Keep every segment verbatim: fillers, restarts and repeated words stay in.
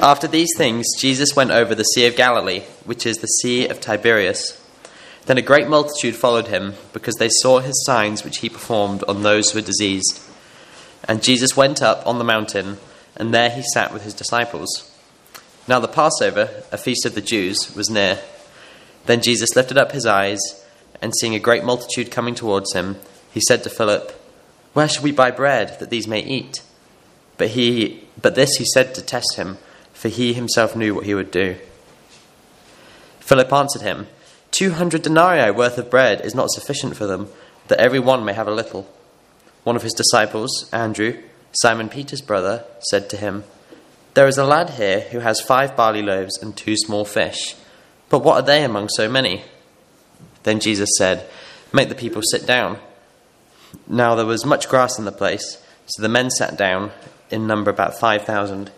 After these things, Jesus went over the Sea of Galilee, which is the Sea of Tiberias. Then a great multitude followed him, because they saw his signs which he performed on those who were diseased. And Jesus went up on the mountain, and there he sat with his disciples. Now the Passover, a feast of the Jews, was near. Then Jesus lifted up his eyes, and seeing a great multitude coming towards him, he said to Philip, "Where shall we buy bread, that these may eat?" But he, but this he said to test him, for he himself knew what he would do. Philip answered him, Two hundred denarii worth of bread is not sufficient for them, that every one may have a little. One of his disciples, Andrew, Simon Peter's brother, said to him, There is a lad here who has five barley loaves and two small fish, but what are they among so many? Then Jesus said, Make the people sit down. Now there was much grass in the place, so the men sat down, in number about five thousand.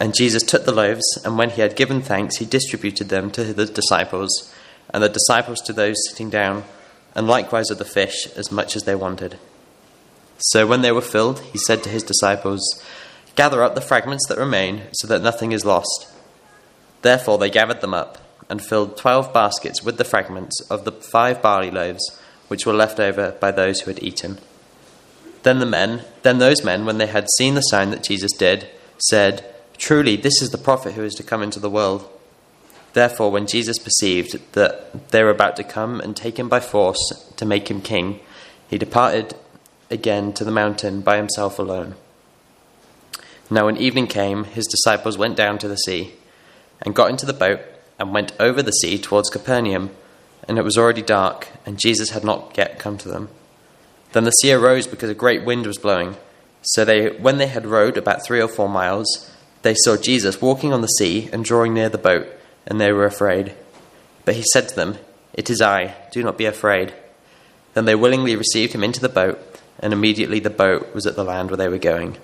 And Jesus took the loaves, and when he had given thanks, he distributed them to the disciples, and the disciples to those sitting down, and likewise of the fish, as much as they wanted. So when they were filled, he said to his disciples, Gather up the fragments that remain, so that nothing is lost. Therefore they gathered them up, and filled twelve baskets with the fragments of the five barley loaves, which were left over by those who had eaten. Then the men, then those men, when they had seen the sign that Jesus did, said, Truly, this is the prophet who is to come into the world. Therefore, when Jesus perceived that they were about to come and take him by force to make him king, he departed again to the mountain by himself alone. Now when evening came, his disciples went down to the sea, and got into the boat, and went over the sea towards Capernaum, and it was already dark, and Jesus had not yet come to them. Then the sea arose because a great wind was blowing, so they, when they had rowed about three or four miles, they saw Jesus walking on the sea and drawing near the boat, and they were afraid. But he said to them, It is I, do not be afraid. Then they willingly received him into the boat, and immediately the boat was at the land where they were going.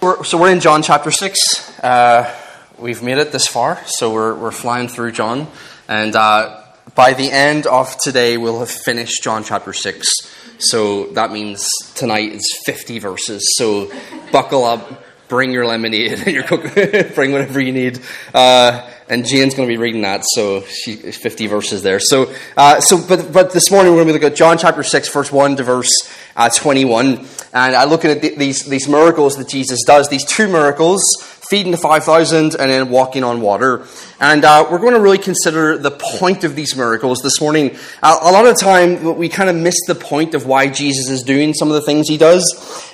We're, so we're in John chapter six. Uh, we've made it this far, so we're, we're flying through John. And uh, by the end of today, we'll have finished John chapter six. So that means tonight is fifty verses, so buckle up. Bring your lemonade and your cook. Bring whatever you need. Uh, and Jane's going to be reading that, so she fifty verses there. So, uh, so, but but this morning we're going to look at John chapter six, verse one to verse uh, twenty-one, and I look at these these miracles that Jesus does. These two miracles: feeding the five thousand and then walking on water. And uh, we're going to really consider the point of these miracles this morning. Uh, a lot of time we kind of miss the point of why Jesus is doing some of the things he does,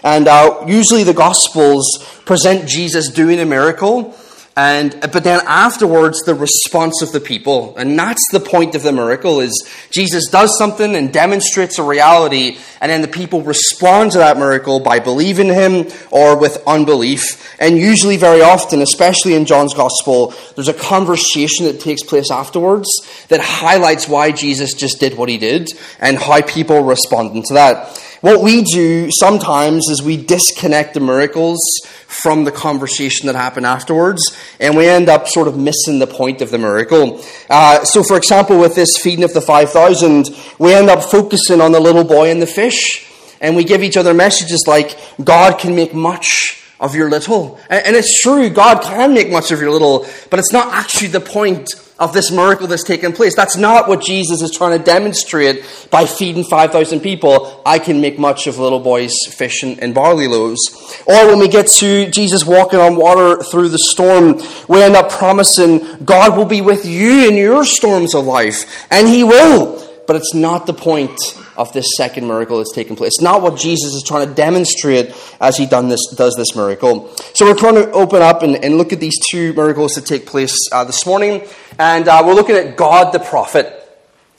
and uh, usually the Gospels present Jesus doing a miracle, and but then afterwards the response of the people. And that's the point of the miracle, is Jesus does something and demonstrates a reality, and then the people respond to that miracle by believing him or with unbelief. And usually, very often, especially in John's Gospel, there's a conversation that takes place afterwards that highlights why Jesus just did what he did and how people responded to that. What we do sometimes is we disconnect the miracles from the conversation that happened afterwards, and we end up sort of missing the point of the miracle. Uh, so, for example, with this feeding of the five thousand, we end up focusing on the little boy and the fish, and we give each other messages like, God can make much of your little. And it's true, God can make much of your little, but it's not actually the point of this miracle that's taken place. That's not what Jesus is trying to demonstrate by feeding five thousand people. I can make much of little boys, fish, and, and barley loaves. Or when we get to Jesus walking on water through the storm, we end up promising God will be with you in your storms of life. And he will. But it's not the point of this second miracle that's taking place. It's not what Jesus is trying to demonstrate as he done this, does this miracle. So we're trying to open up and, and look at these two miracles that take place uh, this morning. And uh, we're looking at God the prophet.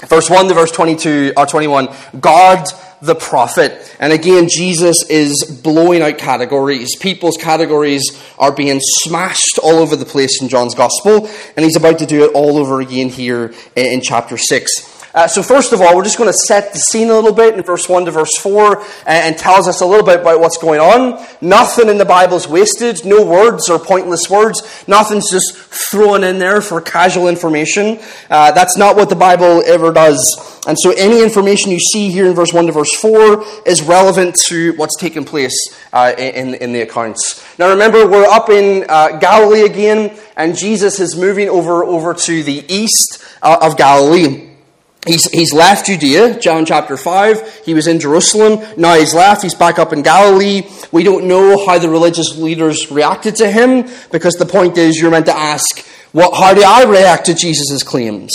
Verse one to verse twenty-two or twenty-one. God the prophet. And again, Jesus is blowing out categories. People's categories are being smashed all over the place in John's Gospel. And he's about to do it all over again here in, in chapter six. Uh, so first of all, we're just going to set the scene a little bit in verse one to verse four and, and tells us a little bit about what's going on. Nothing in the Bible is wasted. No words or pointless words. Nothing's just thrown in there for casual information. Uh, that's not what the Bible ever does. And so any information you see here in verse one to verse four is relevant to what's taken place uh, in, in the accounts. Now remember, we're up in uh, Galilee again, and Jesus is moving over, over to the east uh, of Galilee. He's, he's left Judea, John chapter five. He was in Jerusalem. Now he's left. He's back up in Galilee. We don't know how the religious leaders reacted to him, because the point is you're meant to ask, what, how do I react to Jesus' claims?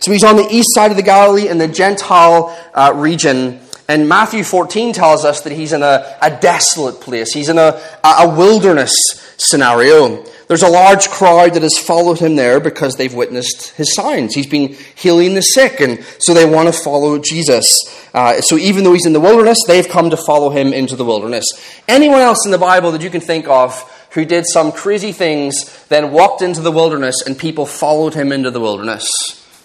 So he's on the east side of the Galilee in the Gentile uh, region. And Matthew fourteen tells us that he's in a, a desolate place. He's in a, a wilderness scenario. There's a large crowd that has followed him there because they've witnessed his signs. He's been healing the sick, and so they want to follow Jesus. Uh, so even though he's in the wilderness, they've come to follow him into the wilderness. Anyone else in the Bible that you can think of who did some crazy things, then walked into the wilderness, and people followed him into the wilderness?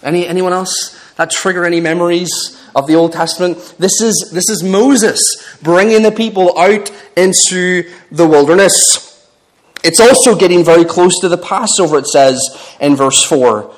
Any anyone else? That trigger any memories of the Old Testament? This is, this is Moses bringing the people out into the wilderness. It's also getting very close to the Passover, it says in verse four.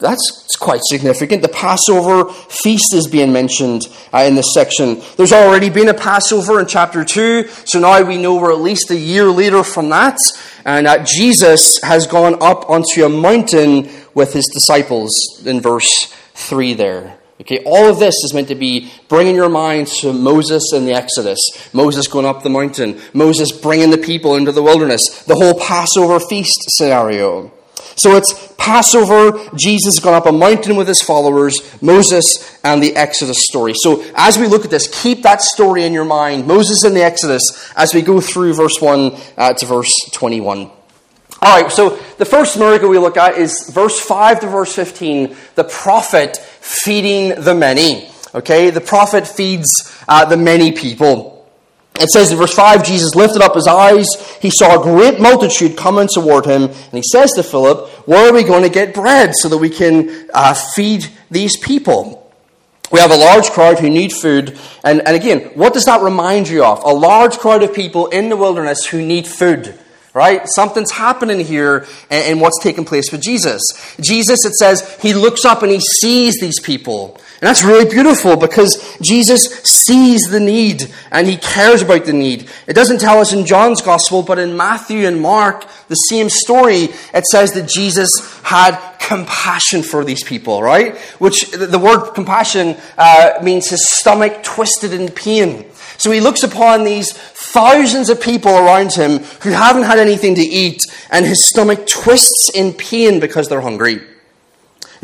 That's quite significant. The Passover feast is being mentioned uh, in this section. There's already been a Passover in chapter two, so now we know we're at least a year later from that, and uh, Jesus has gone up onto a mountain with his disciples in verse three there. Okay, all of this is meant to be bringing your mind to Moses and the Exodus. Moses going up the mountain. Moses bringing the people into the wilderness. The whole Passover feast scenario. So it's Passover, Jesus gone up a mountain with his followers, Moses and the Exodus story. So as we look at this, keep that story in your mind, Moses and the Exodus, as we go through verse one uh, to verse twenty-one. All right, so the first miracle we look at is verse five to verse fifteen, the prophet feeding the many. Okay, the prophet feeds uh, the many people. It says in verse five, Jesus lifted up his eyes. He saw a great multitude coming toward him. And he says to Philip, where are we going to get bread so that we can uh, feed these people? We have a large crowd who need food. And, and again, what does that remind you of? A large crowd of people in the wilderness who need food. Right? Something's happening here in what's taking place with Jesus. Jesus, it says, he looks up and he sees these people. And that's really beautiful because Jesus sees the need and he cares about the need. It doesn't tell us in John's gospel, but in Matthew and Mark, the same story, it says that Jesus had compassion for these people, right? Which the word compassion uh, means his stomach twisted in pain. So he looks upon these thousands of people around him who haven't had anything to eat, and his stomach twists in pain because they're hungry.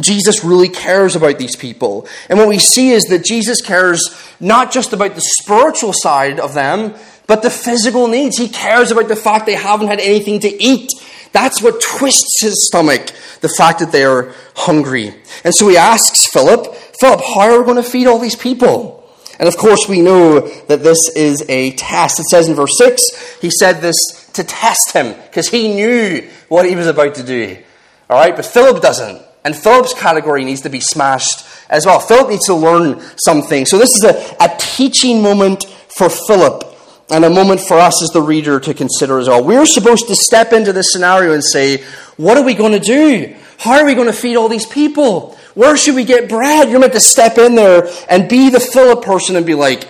Jesus really cares about these people. And what we see is that Jesus cares not just about the spiritual side of them, but the physical needs. He cares about the fact they haven't had anything to eat. That's what twists his stomach, the fact that they are hungry. And so he asks Philip, Philip, how are we going to feed all these people? And of course, we know that this is a test. It says in verse six, he said this to test him, because he knew what he was about to do. All right, but Philip doesn't. And Philip's category needs to be smashed as well. Philip needs to learn something. So this is a, a teaching moment for Philip, and a moment for us as the reader to consider as well. We're supposed to step into this scenario and say, what are we going to do? How are we going to feed all these people? Where should we get bread? You're meant to step in there and be the Philip person and be like,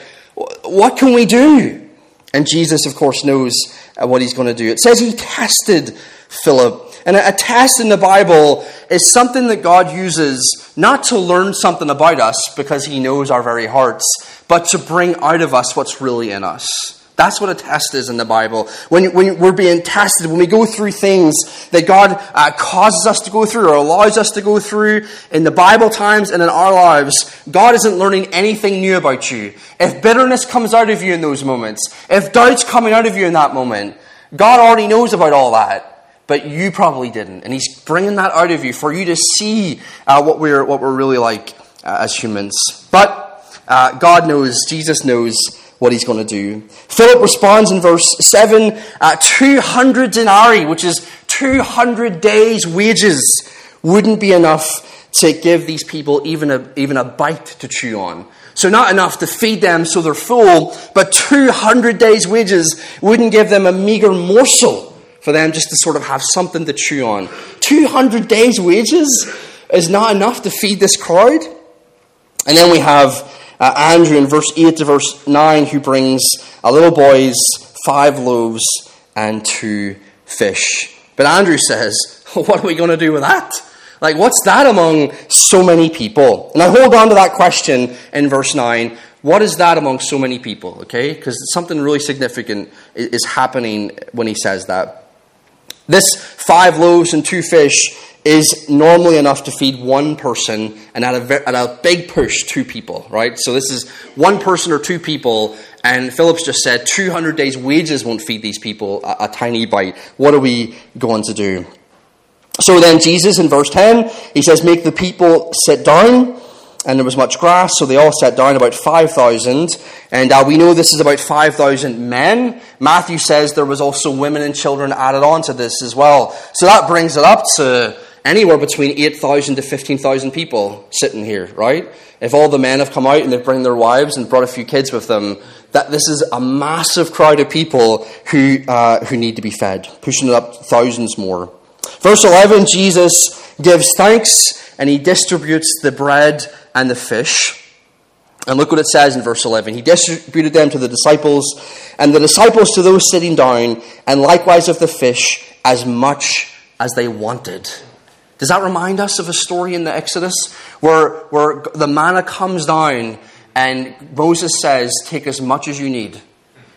what can we do? And Jesus, of course, knows what he's going to do. It says he tested Philip. And a test in the Bible is something that God uses not to learn something about us, because he knows our very hearts, but to bring out of us what's really in us. That's what a test is in the Bible. When, when we're being tested, when we go through things that God uh, causes us to go through or allows us to go through in the Bible times and in our lives, God isn't learning anything new about you. If bitterness comes out of you in those moments, if doubt's coming out of you in that moment, God already knows about all that. But you probably didn't. And he's bringing that out of you for you to see uh, what we're what we're really like uh, as humans. But uh, God knows, Jesus knows what he's going to do. Philip responds in verse seven, uh, two hundred denarii, which is two hundred days' wages, wouldn't be enough to give these people even a, even a bite to chew on. So not enough to feed them so they're full, but two hundred days' wages wouldn't give them a meager morsel for them just to sort of have something to chew on. two hundred days' wages is not enough to feed this crowd. And then we have uh, Andrew in verse eight to verse nine, who brings a little boy's five loaves and two fish. But Andrew says, what are we going to do with that? Like, what's that among so many people? And I hold on to that question in verse nine. What is that among so many people? Okay, because something really significant is happening when he says that. This five loaves and two fish is normally enough to feed one person, and at a, at a big push, two people, right? So this is one person or two people, and Philip's just said two hundred days' wages won't feed these people a, a tiny bite. What are we going to do? So then Jesus, in verse ten, he says, make the people sit down. And there was much grass, so they all sat down, about five thousand. And uh, we know this is about five thousand men. Matthew says there was also women and children added on to this as well. So that brings it up to anywhere between eight thousand to fifteen thousand people sitting here, right? If all the men have come out and they've brought their wives and brought a few kids with them, that this is a massive crowd of people who uh, who need to be fed, pushing it up thousands more. Verse eleven, Jesus gives thanks and he distributes the bread and the fish. And look what it says in verse eleven. He distributed them to the disciples, and the disciples to those sitting down, and likewise of the fish, as much as they wanted. Does that remind us of a story in the Exodus where, where the manna comes down and Moses says, take as much as you need.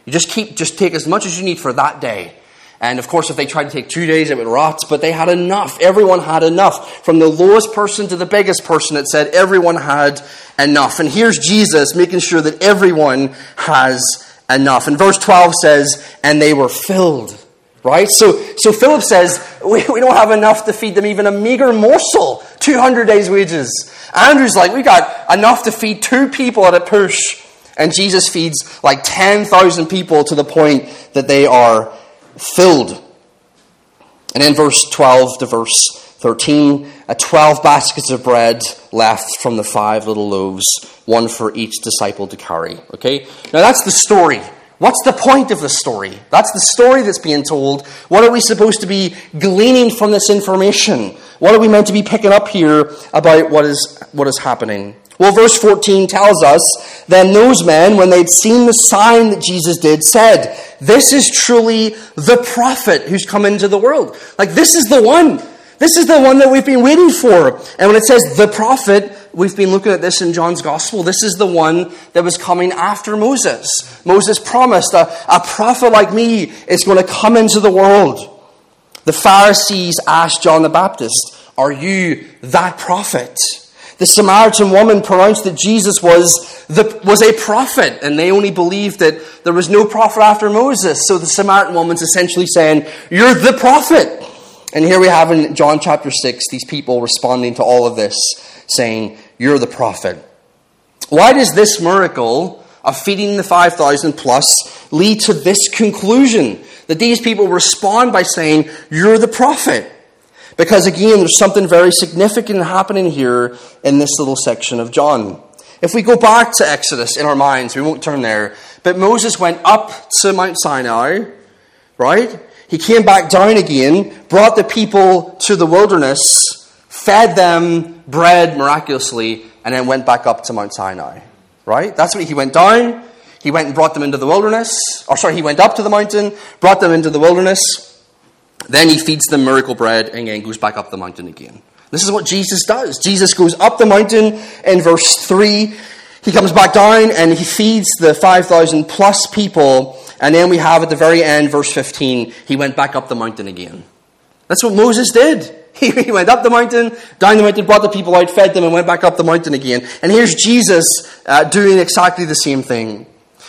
You just keep, just take as much as you need for that day. And of course, if they tried to take two days, it would rot. But they had enough. Everyone had enough. From the lowest person to the biggest person, it said everyone had enough. And here's Jesus making sure that everyone has enough. And verse twelve says, and they were filled. Right? So so Philip says, we, we don't have enough to feed them even a meager morsel. two hundred days' wages. Andrew's like, we got enough to feed two people at a push. And Jesus feeds like ten thousand people to the point that they are filled. And in verse twelve to verse thirteen, twelve baskets of bread left from the five little loaves, one for each disciple to carry. Okay? Now that's the story. What's the point of the story? That's the story that's being told. What are we supposed to be gleaning from this information? What are we meant to be picking up here about what is what is happening? Well, verse fourteen tells us, then those men, when they'd seen the sign that Jesus did, said, this is truly the prophet who's come into the world. Like, this is the one. This is the one that we've been waiting for. And when it says the prophet, we've been looking at this in John's Gospel. This is the one that was coming after Moses. Moses promised a, a prophet like me is going to come into the world. The Pharisees asked John the Baptist, are you that prophet? The Samaritan woman pronounced that Jesus was the, was a prophet, and they only believed that there was no prophet after Moses. So the Samaritan woman's essentially saying, you're the prophet. And here we have in John chapter six, these people responding to all of this, saying, you're the prophet. Why does this miracle of feeding the five thousand plus lead to this conclusion? That these people respond by saying, you're the prophet. Because again, there's something very significant happening here in this little section of John. If we go back to Exodus in our minds, we won't turn there, but Moses went up to Mount Sinai, right? He came back down again, brought the people to the wilderness, fed them bread miraculously, and then went back up to Mount Sinai, right? That's what he went down. He went and brought them into the wilderness. Or sorry, he went up to the mountain, brought them into the wilderness. Then he feeds them miracle bread and then goes back up the mountain again. This is what Jesus does. Jesus goes up the mountain in verse three. He comes back down and he feeds the five thousand plus people. And then we have at the very end, verse fifteen, he went back up the mountain again. That's what Moses did. He went up the mountain, down the mountain, brought the people out, fed them, and went back up the mountain again. And here's Jesus uh, doing exactly the same thing.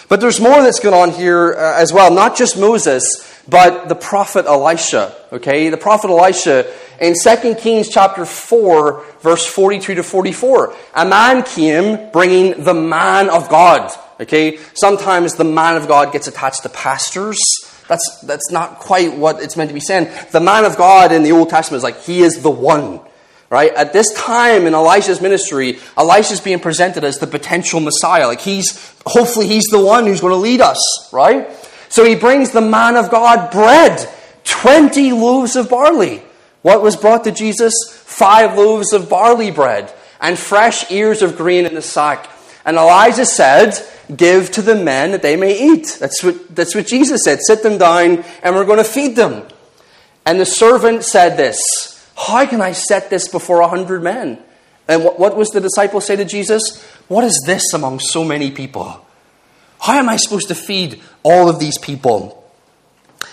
But there's more that's going on here uh, as well. Not just Moses, but the prophet Elisha, okay? The prophet Elisha in Second Kings chapter four, verse forty-two to forty-four. A man came bringing the man of God, okay? Sometimes the man of God gets attached to pastors. That's, that's not quite what it's meant to be saying. The man of God in the Old Testament is like, he is the one. Right? At this time in Elisha's ministry, Elisha's being presented as the potential Messiah. Like he's, hopefully he's the one who's going to lead us, right? So he brings the man of God bread, twenty loaves of barley. What was brought to Jesus? Five loaves of barley bread and fresh ears of grain in a sack. And Elijah said, give to the men that they may eat. That's what, that's what Jesus said. Sit them down and we're going to feed them. And the servant said this, how can I set this before a hundred men? And what, what was the disciple say to Jesus? What is this among so many people? How am I supposed to feed all of these people?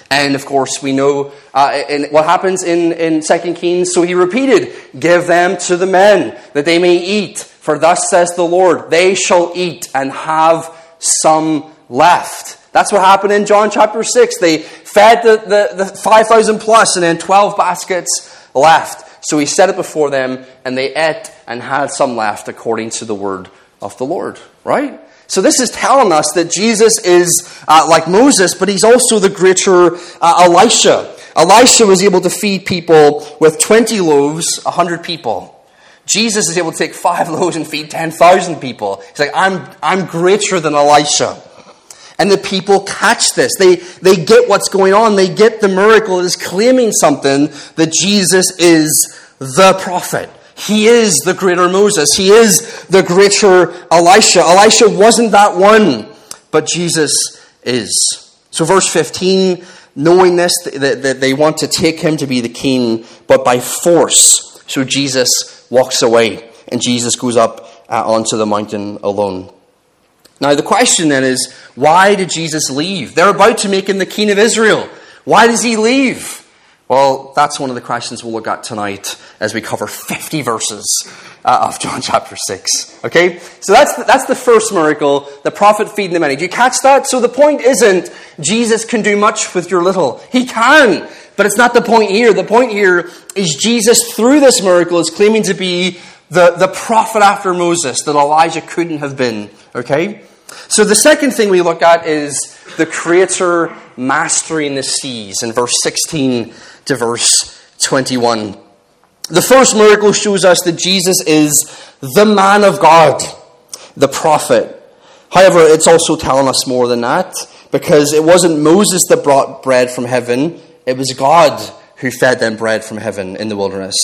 And of course, we know uh, in, what happens in, in Second Kings. So he repeated, give them to the men that they may eat. For thus says the Lord, they shall eat and have some left. That's what happened in John chapter six. They fed the, the, the five thousand plus and then twelve baskets left. So he set it before them and they ate and had some left according to the word of the Lord. Right? So this is telling us that Jesus is uh, like Moses, but he's also the greater uh, Elisha. Elisha was able to feed people with twenty loaves, one hundred people. Jesus is able to take five loaves and feed ten thousand people. He's like, I'm, I'm greater than Elisha. And the people catch this. They they get what's going on. They get the miracle. It is claiming something that Jesus is the prophet. He is the greater Moses. He is the greater Elisha. Elisha wasn't that one, but Jesus is. So verse fifteen, knowing this, that, that they want to take him to be the king, but by force. So Jesus walks away, and Jesus goes up uh, onto the mountain alone. Now, the question then is, why did Jesus leave? They're about to make him the king of Israel. Why does he leave? Well, that's one of the questions we'll look at tonight as we cover fifty verses uh, of John chapter six. Okay? So that's the, that's the first miracle, the prophet feeding the many. Do you catch that? So the point isn't Jesus can do much with your little. He can, but it's not the point here. The point here is Jesus, through this miracle, is claiming to be the, the prophet after Moses that Elijah couldn't have been. Okay? So the second thing we look at is the Creator mastering the seas in verse sixteen to verse twenty-one. The first miracle shows us that Jesus is the man of God, the prophet. However, it's also telling us more than that, because it wasn't Moses that brought bread from heaven. It was God who fed them bread from heaven in the wilderness.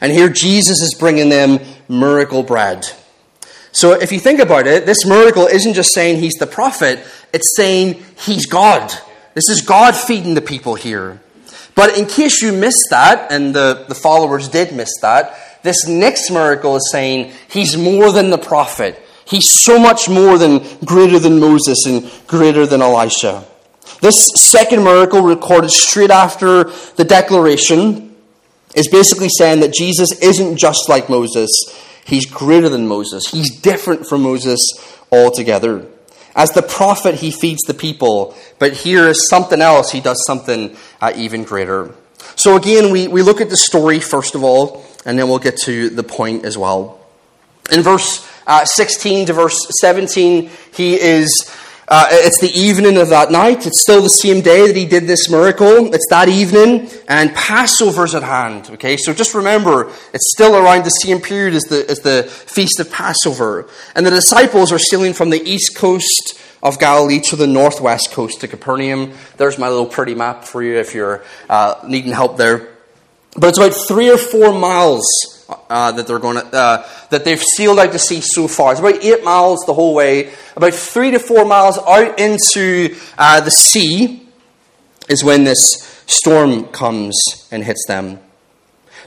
And here Jesus is bringing them miracle bread. So if you think about it, this miracle isn't just saying he's the prophet, it's saying he's God. This is God feeding the people here. But in case you missed that, and the, the followers did miss that, this next miracle is saying he's more than the prophet. He's so much more than greater than Moses and greater than Elisha. This second miracle, recorded straight after the declaration, is basically saying that Jesus isn't just like Moses. He's greater than Moses. He's different from Moses altogether. As the prophet, he feeds the people. But here is something else. He does something uh, even greater. So again, we, we look at the story first of all, and then we'll get to the point as well. In verse uh, sixteen to verse seventeen, he is... Uh, it's the evening of that night. It's still the same day that he did this miracle. It's that evening, and Passover's at hand. Okay, so just remember, it's still around the same period as the as the Feast of Passover. And the disciples are sailing from the east coast of Galilee to the northwest coast, to Capernaum. There's my little pretty map for you if you're uh, needing help there. But it's about three or four miles Uh, that they're going to, uh, that they've sailed out to sea so far. It's about eight miles the whole way. About three to four miles out into uh, the sea is when this storm comes and hits them.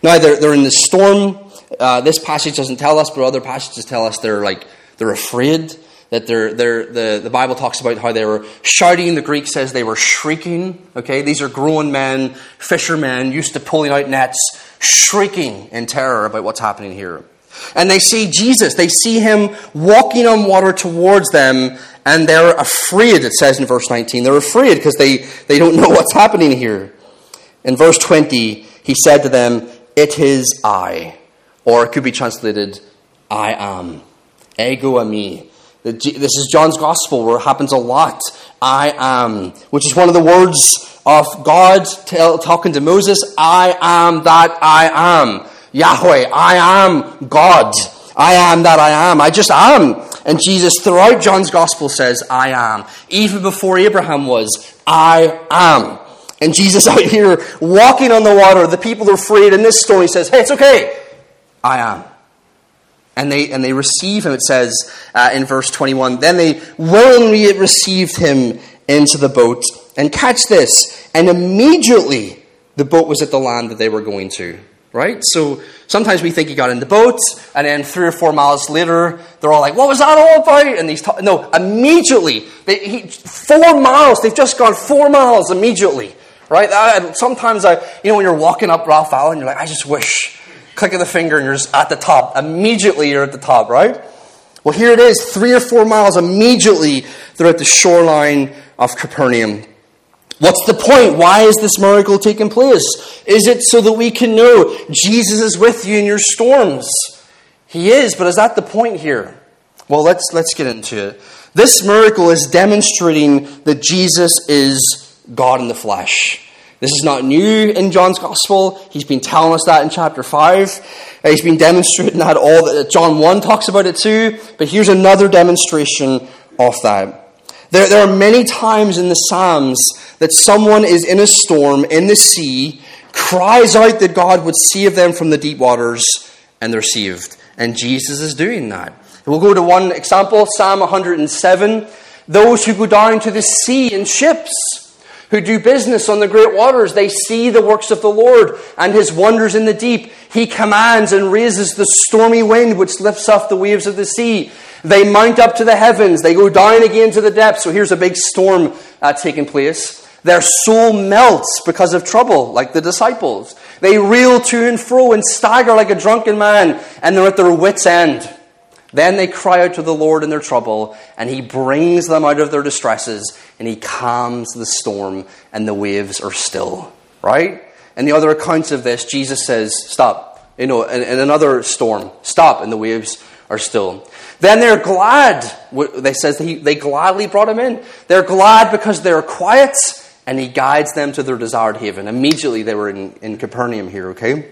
Now they're they're in the storm. Uh, this passage doesn't tell us, but other passages tell us they're like they're afraid. That they're, they're, the, the Bible talks about how they were shouting. The Greek says they were shrieking. Okay, these are grown men, fishermen, used to pulling out nets, shrieking in terror about what's happening here. And they see Jesus. They see him walking on water towards them, and they're afraid, it says in verse nineteen. They're afraid because they, they don't know what's happening here. In verse twenty, he said to them, "It is I," or it could be translated, "I am." Ego a me. This is John's gospel where it happens a lot. I am, which is one of the words of God tell, talking to Moses. I am that I am. Yahweh. I am God. I am that I am. I just am. And Jesus, throughout John's gospel, says, I am. Even before Abraham was, I am. And Jesus out here walking on the water, the people are afraid. In this story, he says, hey, it's okay. I am. And they and they receive him, it says uh, in verse twenty-one. Then they willingly received him into the boat. And catch this. And immediately the boat was at the land that they were going to. Right? So sometimes we think he got in the boat, and then three or four miles later, they're all like, what was that all about? And he's ta- No, immediately. They, he, four miles. They've just gone four miles immediately. Right? I, sometimes, I, you know, when you're walking up Ralph Allen, you're like, I just wish. Click of the finger and you're just at the top. Immediately you're at the top, right? Well, here it is. Three or four miles immediately they're at the shoreline of Capernaum. What's the point? Why is this miracle taking place? Is it so that we can know Jesus is with you in your storms? He is, but is that the point here? Well, let's let's get into it. This miracle is demonstrating that Jesus is God in the flesh. This is not new in John's Gospel. He's been telling us that in chapter five. He's been demonstrating that all that John one talks about it too. But here's another demonstration of that. There, there are many times in the Psalms that someone is in a storm, in the sea, cries out that God would save them from the deep waters, and they're saved. And Jesus is doing that. And we'll go to one example, Psalm one hundred seven. Those who go down to the sea in ships, who do business on the great waters. They see the works of the Lord and his wonders in the deep. He commands and raises the stormy wind which lifts up the waves of the sea. They mount up to the heavens. They go down again to the depths. So here's a big storm uh, taking place. Their soul melts because of trouble, like the disciples. They reel to and fro and stagger like a drunken man, and they're at their wits' end. Then they cry out to the Lord in their trouble, and he brings them out of their distresses, and he calms the storm, and the waves are still. Right? And the other accounts of this, Jesus says, stop. You know, in, in another storm, stop, and the waves are still. Then they're glad. They says he, they gladly brought him in. They're glad because they're quiet, and he guides them to their desired haven. Immediately they were in, in Capernaum here, okay?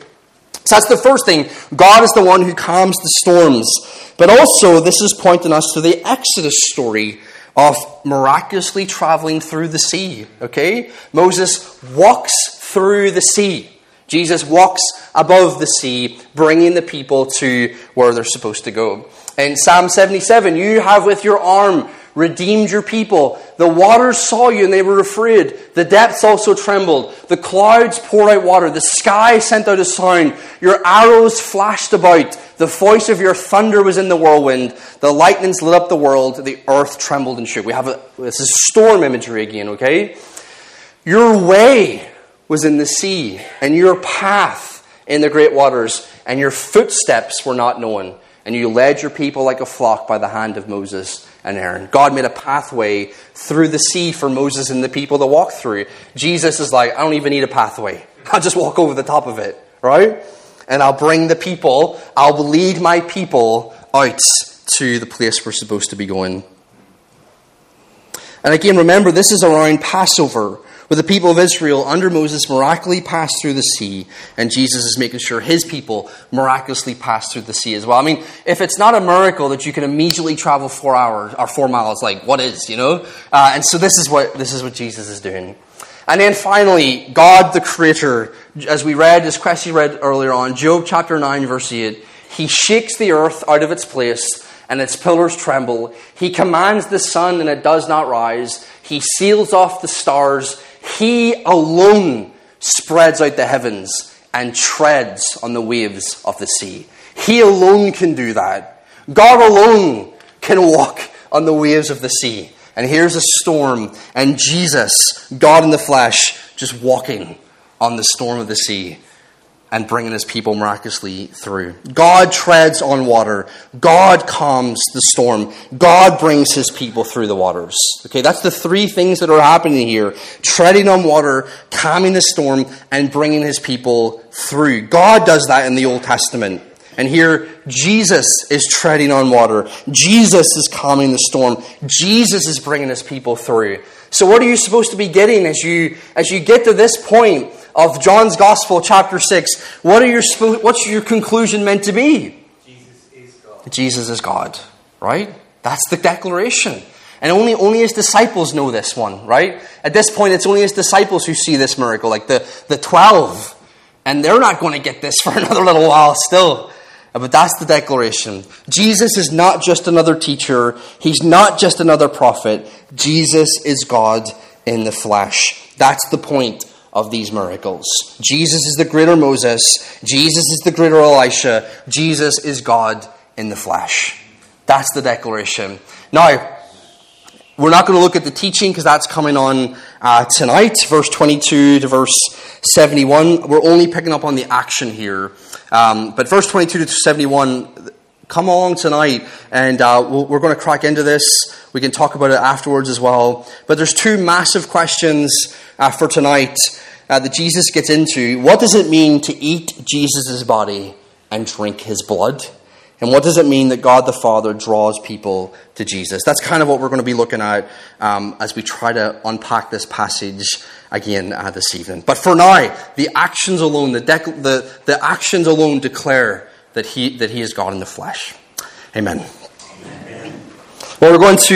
So that's the first thing. God is the one who calms the storms. But also, this is pointing us to the Exodus story of miraculously traveling through the sea. Okay? Moses walks through the sea. Jesus walks above the sea, bringing the people to where they're supposed to go. In Psalm seventy-seven, you have with your arm redeemed your people. The waters saw you and they were afraid. The depths also trembled. The clouds poured out water. The sky sent out a sound. Your arrows flashed about. The voice of your thunder was in the whirlwind. The lightnings lit up the world. The earth trembled and shook. We have a, this is storm imagery again, okay? Your way was in the sea, and your path in the great waters, and your footsteps were not known. And you led your people like a flock by the hand of Moses and Aaron. God made a pathway through the sea for Moses and the people to walk through. Jesus is like, I don't even need a pathway. I'll just walk over the top of it, right? And I'll bring the people, I'll lead my people out to the place we're supposed to be going. And again, remember, this is around Passover, where the people of Israel under Moses miraculously passed through the sea, and Jesus is making sure his people miraculously pass through the sea as well. I mean, if it's not a miracle that you can immediately travel four hours or four miles, like what is, you know? Uh, and so this is what this is what Jesus is doing. And then finally, God the Creator, as we read, as Cressy read earlier on, Job chapter nine, verse eight, he shakes the earth out of its place, and its pillars tremble. He commands the sun, and it does not rise. He seals off the stars. He alone spreads out the heavens and treads on the waves of the sea. He alone can do that. God alone can walk on the waves of the sea. And here's a storm, and Jesus, God in the flesh, just walking on the storm of the sea and bringing his people miraculously through. God treads on water. God calms the storm. God brings his people through the waters. Okay, that's the three things that are happening here. Treading on water, calming the storm, and bringing his people through. God does that in the Old Testament. And here, Jesus is treading on water. Jesus is calming the storm. Jesus is bringing his people through. So what are you supposed to be getting as you as you get to this point of John's Gospel, chapter six, what are your what's your conclusion meant to be? Jesus is God. Jesus is God, right? That's the declaration. And only only his disciples know this one, right? At this point, it's only his disciples who see this miracle, like the, the twelve. And they're not going to get this for another little while still. But that's the declaration. Jesus is not just another teacher. He's not just another prophet. Jesus is God in the flesh. That's the point of these miracles. Jesus is the greater Moses. Jesus is the greater Elisha. Jesus is God in the flesh. That's the declaration. Now, we're not going to look at the teaching because that's coming on uh, tonight, verse twenty-two to verse seventy-one. We're only picking up on the action here. Um, but verse twenty-two to seventy-one, come along tonight, and uh, we'll, we're going to crack into this. We can talk about it afterwards as well. But there's two massive questions uh, for tonight uh, that Jesus gets into. What does it mean to eat Jesus' body and drink his blood? And what does it mean that God the Father draws people to Jesus? That's kind of what we're going to be looking at um, as we try to unpack this passage again uh, this evening. But for now, the actions alone, the, dec- the the actions alone declare that he that he is God in the flesh. Amen. Amen. Well, we're going to.